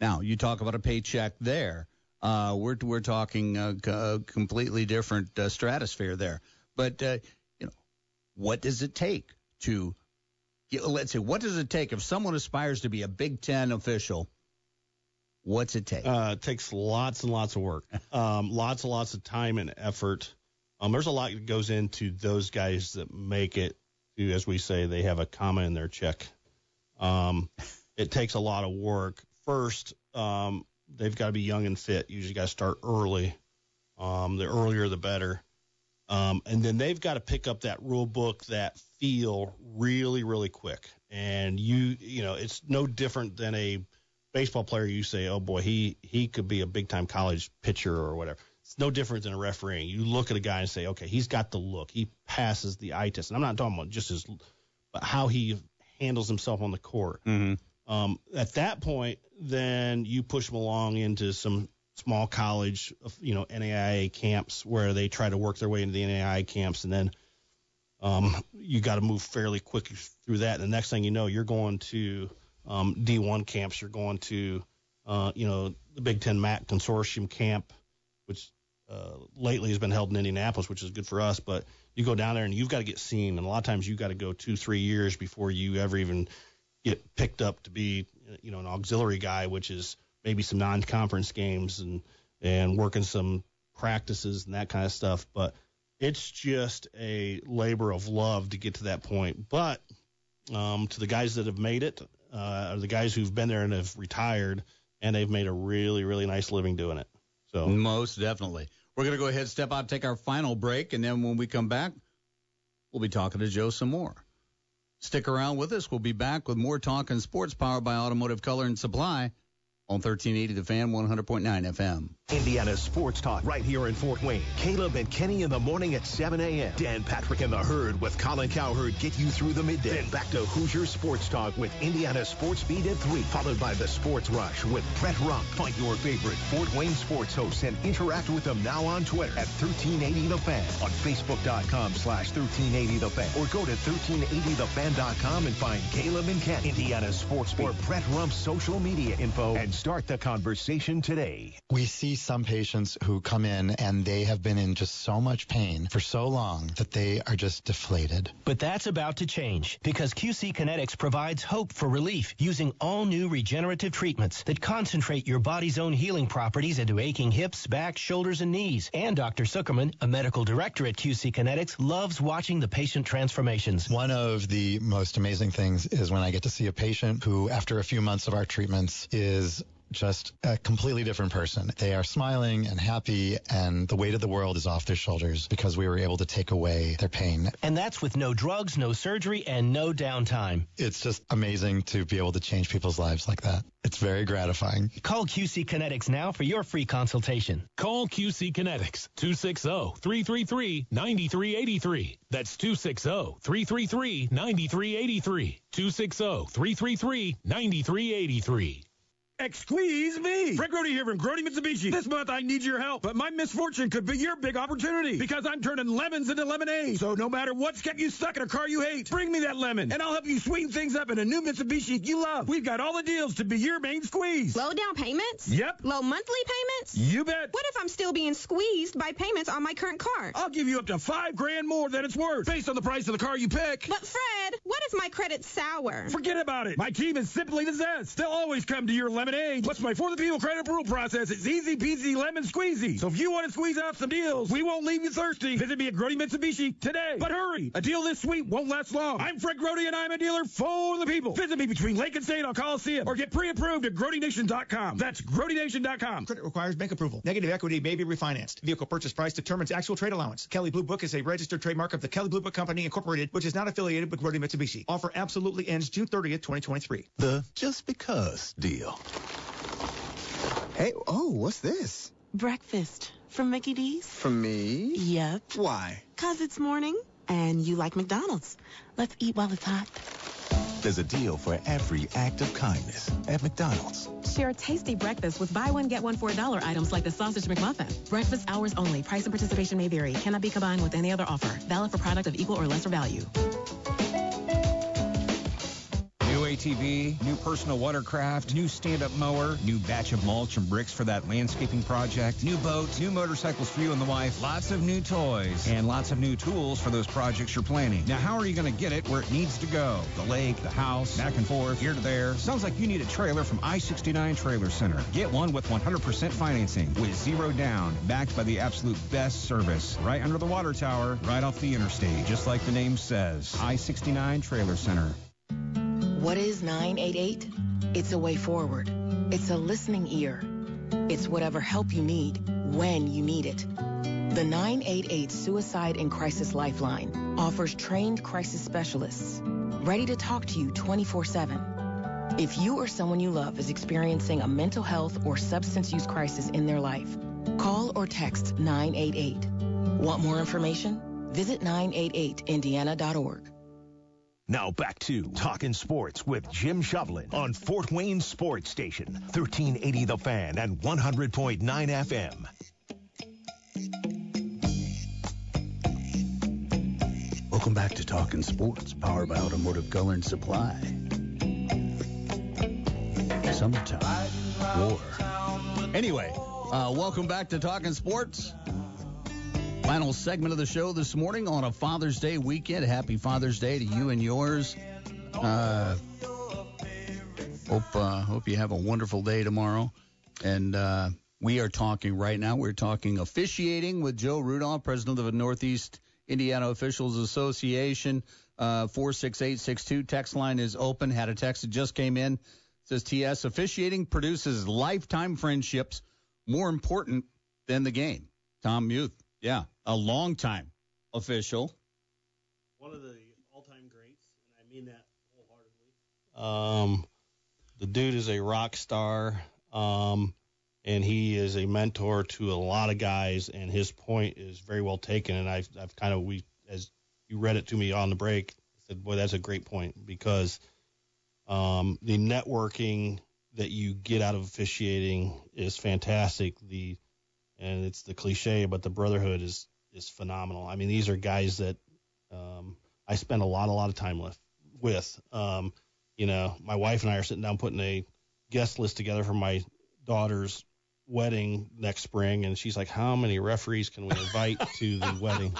Now you talk about a paycheck there. We're talking a completely different stratosphere there. But what does it take to? Let's see. What does it take if someone aspires to be a Big Ten official? What's it take? It takes lots and lots of work, lots of time and effort. There's a lot that goes into those guys that make it to, as we say, they have a comma in their check. It takes a lot of work. First, they've got to be young and fit. Usually got to start early. The earlier, the better. And then they've got to pick up that rule book, that feel really, really quick. And, it's no different than a baseball player. You say, oh, boy, he could be a big-time college pitcher or whatever. It's no different than a refereeing. You look at a guy and say, okay, he's got the look. He passes the eye test. And I'm not talking about just his – but how he – handles himself on the court. Mm-hmm. At that point, then you push him along into some small college, NAIA camps where they try to work their way into the NAIA camps, and then you got to move fairly quick through that. And the next thing you know, you're going to D1 camps. You're going to, the Big Ten MAC consortium camp, which lately has been held in Indianapolis, which is good for us, but you go down there and you've got to get seen. And a lot of times you've got to go 2-3 years before you ever even get picked up to be, an auxiliary guy, which is maybe some non-conference games and working some practices and that kind of stuff. But it's just a labor of love to get to that point. But to the guys that have made it, or the guys who've been there and have retired, and they've made a really, really nice living doing it. So most definitely. We're going to go ahead, step out, take our final break, and then when we come back, we'll be talking to Joe some more. Stick around with us. We'll be back with more Talkin' Sports powered by Automotive Color and Supply on 1380 The Fan, 100.9 FM. Indiana Sports Talk right here in Fort Wayne. Caleb and Kenny in the morning at 7 a.m. Dan Patrick and the Herd with Colin Cowherd get you through the midday. Then back to Hoosier Sports Talk with Indiana Sports Beat at 3, followed by the Sports Rush with Brett Rump. Find your favorite Fort Wayne sports hosts and interact with them now on Twitter at 1380 The Fan, on Facebook.com/1380 The Fan, or go to 1380TheFan.com and find Caleb and Kenny, Indiana Sports Beat, or Brett Rump's social media info and start the conversation today. We see some patients who come in and they have been in just so much pain for so long that they are just deflated. But that's about to change because QC Kinetics provides hope for relief using all new regenerative treatments that concentrate your body's own healing properties into aching hips, back, shoulders, and knees. And Dr. Zuckerman, a medical director at QC Kinetics, loves watching the patient transformations. One of the most amazing things is when I get to see a patient who, after a few months of our treatments, is just a completely different person. They are smiling and happy, and the weight of the world is off their shoulders because we were able to take away their pain. And that's with no drugs, no surgery, and no downtime. It's just amazing to be able to change people's lives like that. It's very gratifying. Call QC Kinetics now for your free consultation. Call QC Kinetics, 260-333-9383. That's 260-333-9383. 260-333-9383. Excuse me. Frank Grody here from Grody Mitsubishi. This month I need your help, but my misfortune could be your big opportunity because I'm turning lemons into lemonade. So no matter what's kept you stuck in a car you hate, bring me that lemon, and I'll help you sweeten things up in a new Mitsubishi you love. We've got all the deals to be your main squeeze. Low down payments? Yep. Low monthly payments? You bet. What if I'm still being squeezed by payments on my current car? I'll give you up to $5,000 more than it's worth based on the price of the car you pick. But Fred, what if my credit's sour? Forget about it. My team is simply the zest. They'll always come to your lemon lemonade. Plus, my For the People credit approval process is easy peasy lemon squeezy. So if you want to squeeze out some deals, we won't leave you thirsty. Visit me at Grody Mitsubishi today. But hurry, a deal this sweet won't last long. I'm Fred Grody, and I'm a dealer for the people. Visit me between Lake and State on Coliseum or get pre-approved at GrodyNation.com. That's GrodyNation.com. Credit requires bank approval. Negative equity may be refinanced. Vehicle purchase price determines actual trade allowance. Kelly Blue Book is a registered trademark of the Kelly Blue Book Company, Incorporated, which is not affiliated with Grody Mitsubishi. Offer absolutely ends June 30th, 2023. The Just Because deal. Hey, oh, what's this? Breakfast. From Mickey D's. From me? Yep. Why? 'Cause it's morning and you like McDonald's. Let's eat while it's hot. There's a deal for every act of kindness at McDonald's. Share a tasty breakfast with buy one, get one for $1 items like the Sausage McMuffin. Breakfast hours only. Price and participation may vary. Cannot be combined with any other offer. Valid for product of equal or lesser value. ATV, new personal watercraft, new stand-up mower, new batch of mulch and bricks for that landscaping project, new boats, new motorcycles for you and the wife, lots of new toys, and lots of new tools for those projects you're planning. Now, how are you going to get it where it needs to go? The lake, the house, back and forth, here to there. Sounds like you need a trailer from I-69 Trailer Center. Get one with 100% financing, with zero down, backed by the absolute best service, right under the water tower, right off the interstate, just like the name says, I-69 Trailer Center. What is 988? It's a way forward. It's a listening ear. It's whatever help you need, when you need it. The 988 Suicide and Crisis Lifeline offers trained crisis specialists ready to talk to you 24/7. If you or someone you love is experiencing a mental health or substance use crisis in their life, call or text 988. Want more information? Visit 988indiana.org. Now back to Talkin' Sports with Jim Shovlin on Fort Wayne Sports Station, 1380 The Fan and 100.9 FM. Welcome back to Talkin' Sports, powered by Automotive Color and Supply. Summertime. War. Anyway, welcome back to Talkin' Sports. Final segment of the show this morning on a Father's Day weekend. Happy Father's Day to you and yours. Hope you have a wonderful day tomorrow. And we are talking right now. We're talking officiating with Joe Rudolph, president of the Northeast Indiana Officials Association. 46862 text line is open. Had a text that just came in. It says, TS, officiating produces lifetime friendships more important than the game. Tom Muth. Yeah, a long-time official. One of the all-time greats, and I mean that wholeheartedly. The dude is a rock star, and he is a mentor to a lot of guys, and his point is very well taken. And I've kind of, as you read it to me on the break, I said, boy, that's a great point, because the networking that you get out of officiating is fantastic. And it's the cliche, but the brotherhood is phenomenal. I mean, these are guys that I spend a lot of time with. You know, my wife and I are sitting down putting a guest list together for my daughter's wedding next spring, and she's like, how many referees can we invite to the wedding?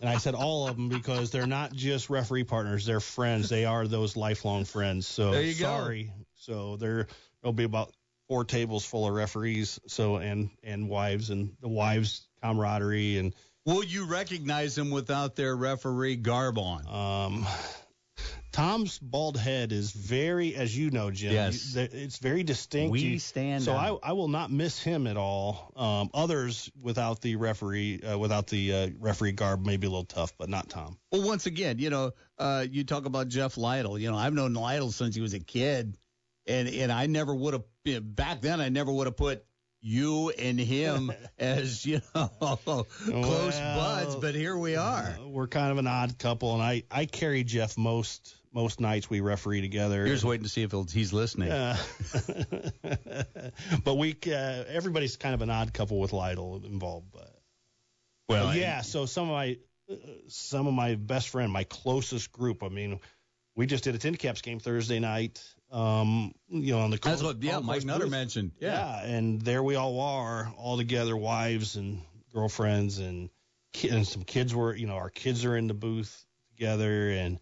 And I said, all of them, because they're not just referee partners. They're friends. They are those lifelong friends. So there you sorry. Go. So there'll be about 4 tables full of referees, so and wives, and the wives' camaraderie. And will you recognize them without their referee garb on? Tom's bald head is very, as you know, Jim. Yes. It's very distinct. We stand so out. I will not miss him at all. Others without the referee referee garb may be a little tough, but not Tom. Well, once again, you know, you talk about Jeff Lytle. You know, I've known Lytle since he was a kid. And I never would have, you know, back then I never would have put you and him as, you know, close buds, but here we are. We're kind of an odd couple, and I carry Jeff most nights we referee together. Here's waiting to see if he's listening. But everybody's kind of an odd couple with Lytle involved. But, so some of my best friend, my closest group, I mean, we just did a Tin Caps game Thursday night. You know, on the coast. That's what, yeah, Mike Nutter mentioned. Yeah. And there we all are, all together, wives and girlfriends and some kids were, you know, our kids are in the booth together. And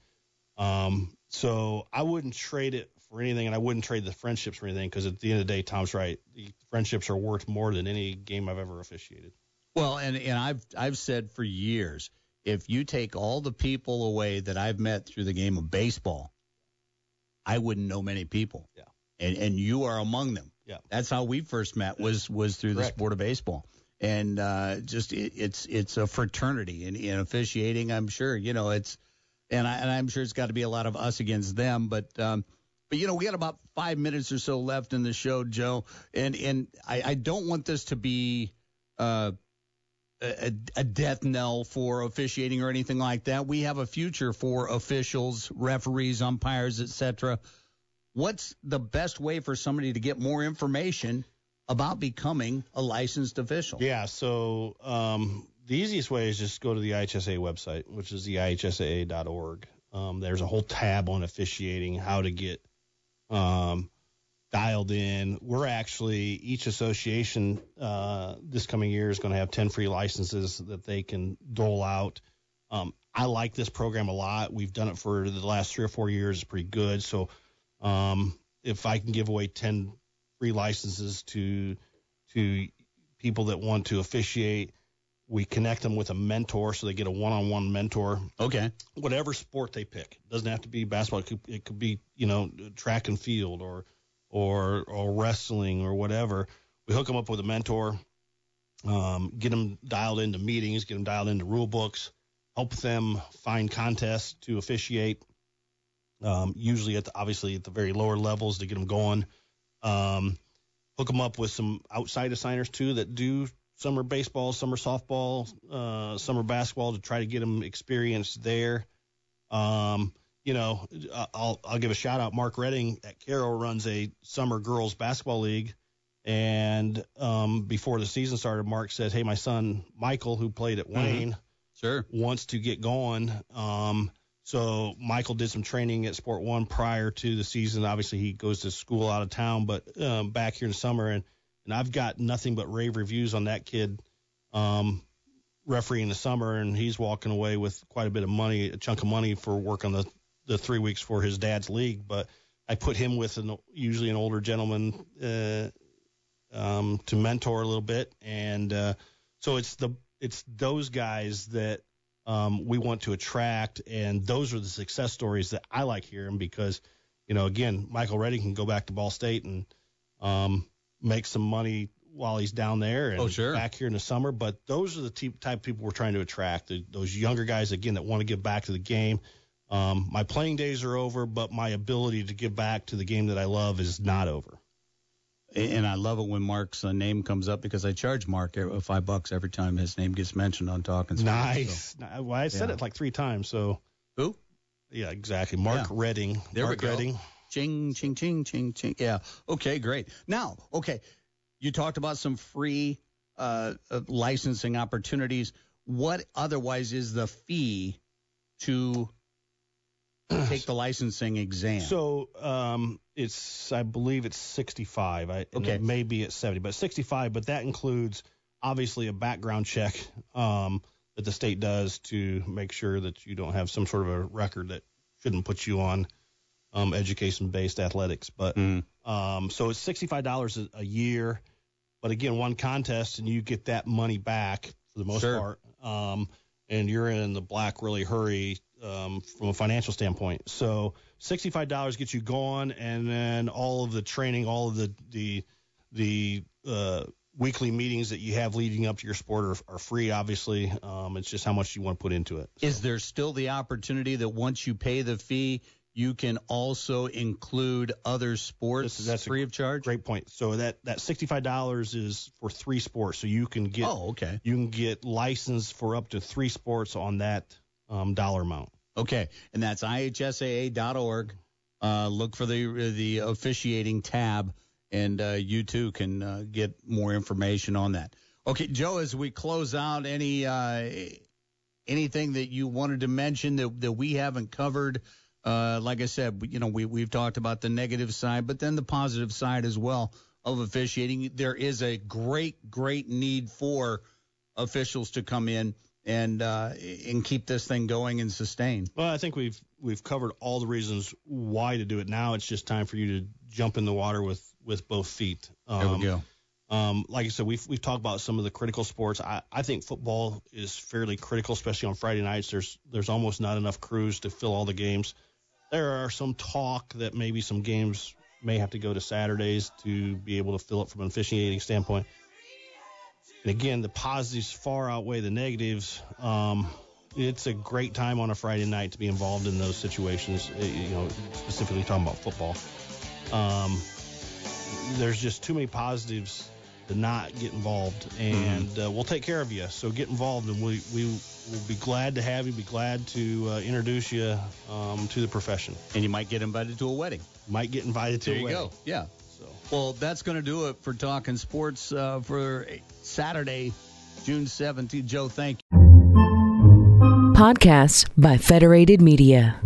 so I wouldn't trade it for anything, and I wouldn't trade the friendships for anything, because at the end of the day, Tom's right. The friendships are worth more than any game I've ever officiated. Well, and I've said for years, if you take all the people away that I've met through the game of baseball, I wouldn't know many people. Yeah. And you are among them. Yeah. That's how we first met was through the sport of baseball. And just it's a fraternity in officiating, I'm sure. You know, it's and I'm sure it's got to be a lot of us against them, but you know, we got about 5 minutes or so left in the show, Joe. And I don't want this to be a death knell for officiating or anything like that. We have a future for officials, referees, umpires, etc. What's the best way for somebody to get more information about becoming a licensed official? Yeah, so the easiest way is just go to the IHSA website, which is the IHSA.org. There's a whole tab on officiating, how to get dialed in. We're actually, each association this coming year is going to have 10 free licenses that they can dole out. I like this program a lot. We've done it for the last 3 or 4 years. It's pretty good. So if I can give away 10 free licenses to people that want to officiate, we connect them with a mentor, so they get a one-on-one mentor. Okay. Whatever sport they pick. It doesn't have to be basketball. It could be, you know, track and field or wrestling or whatever. We hook them up with a mentor, get them dialed into meetings, get them dialed into rule books, help them find contests to officiate, usually at the very lower levels to get them going. Hook them up with some outside assigners, too, that do summer baseball, summer softball, summer basketball, to try to get them experience there. You know, I'll give a shout out. Mark Redding at Carroll runs a summer girls basketball league, and before the season started, Mark said, "Hey, my son Michael, who played at Wayne, wants to get going." So Michael did some training at Sport One prior to the season. Obviously, he goes to school out of town, but back here in the summer, and I've got nothing but rave reviews on that kid. Referee in the summer, and he's walking away with quite a bit of money, a chunk of money for work on the 3 weeks for his dad's league. But I put him with usually an older gentleman to mentor a little bit, and so it's those guys that we want to attract, and those are the success stories that I like hearing, because, you know, again, Michael Redding can go back to Ball State and make some money while he's down there and back here in the summer. But those are the type of people we're trying to attract, those younger guys, again, that want to give back to the game. My playing days are over, but my ability to give back to the game that I love is not over. And I love it when Mark's name comes up, because I charge Mark $5 every time his name gets mentioned on Talking Sports. Nice. So, well, I said it like 3 times. So who? Yeah, exactly. Mark Redding. There we go. Redding. Ching, ching, ching, ching, ching. Yeah. Okay, great. Now, okay, you talked about some free licensing opportunities. What otherwise is the fee to take the licensing exam? So I believe it's $65. It may be at $70, but $65. But that includes obviously a background check that the state does to make sure that you don't have some sort of a record that shouldn't put you on education-based athletics. But so it's $65 a year, but again, one contest and you get that money back for the most part, and you're in the black really hurry from a financial standpoint. So $65 gets you going, and then all of the training, all of the weekly meetings that you have leading up to your sport are free, obviously. It's just how much you want to put into it. So. Is there still the opportunity that once you pay the fee, you can also include other sports free of charge? Great point. So that $65 is for 3 sports. So you can get licensed for up to 3 sports on that dollar amount. Okay, and that's IHSAA.org. Look for the officiating tab, and you too can get more information on that. Okay, Joe, as we close out, anything that you wanted to mention that we haven't covered? Like I said, you know, we've talked about the negative side, but then the positive side as well of officiating. There is a great need for officials to come in and keep this thing going and sustained. Well, I think we've covered all the reasons why to do it now. It's just time for you to jump in the water with both feet. There we go. Like I said, we've talked about some of the critical sports. I think football is fairly critical, especially on Friday nights. There's almost not enough crews to fill all the games. There are some talk that maybe some games may have to go to Saturdays to be able to fill it from an officiating standpoint. And again, the positives far outweigh the negatives. It's a great time on a Friday night to be involved in those situations, specifically talking about football. There's just too many positives to not get involved, and we'll take care of you. So get involved, and we will be glad to have you, be glad to introduce you to the profession. And you might get invited to a wedding. Might get invited to a wedding. There you go, yeah. So. Well, that's going to do it for Talking Sports for Saturday, June 17th. Joe, thank you. Podcasts by Federated Media.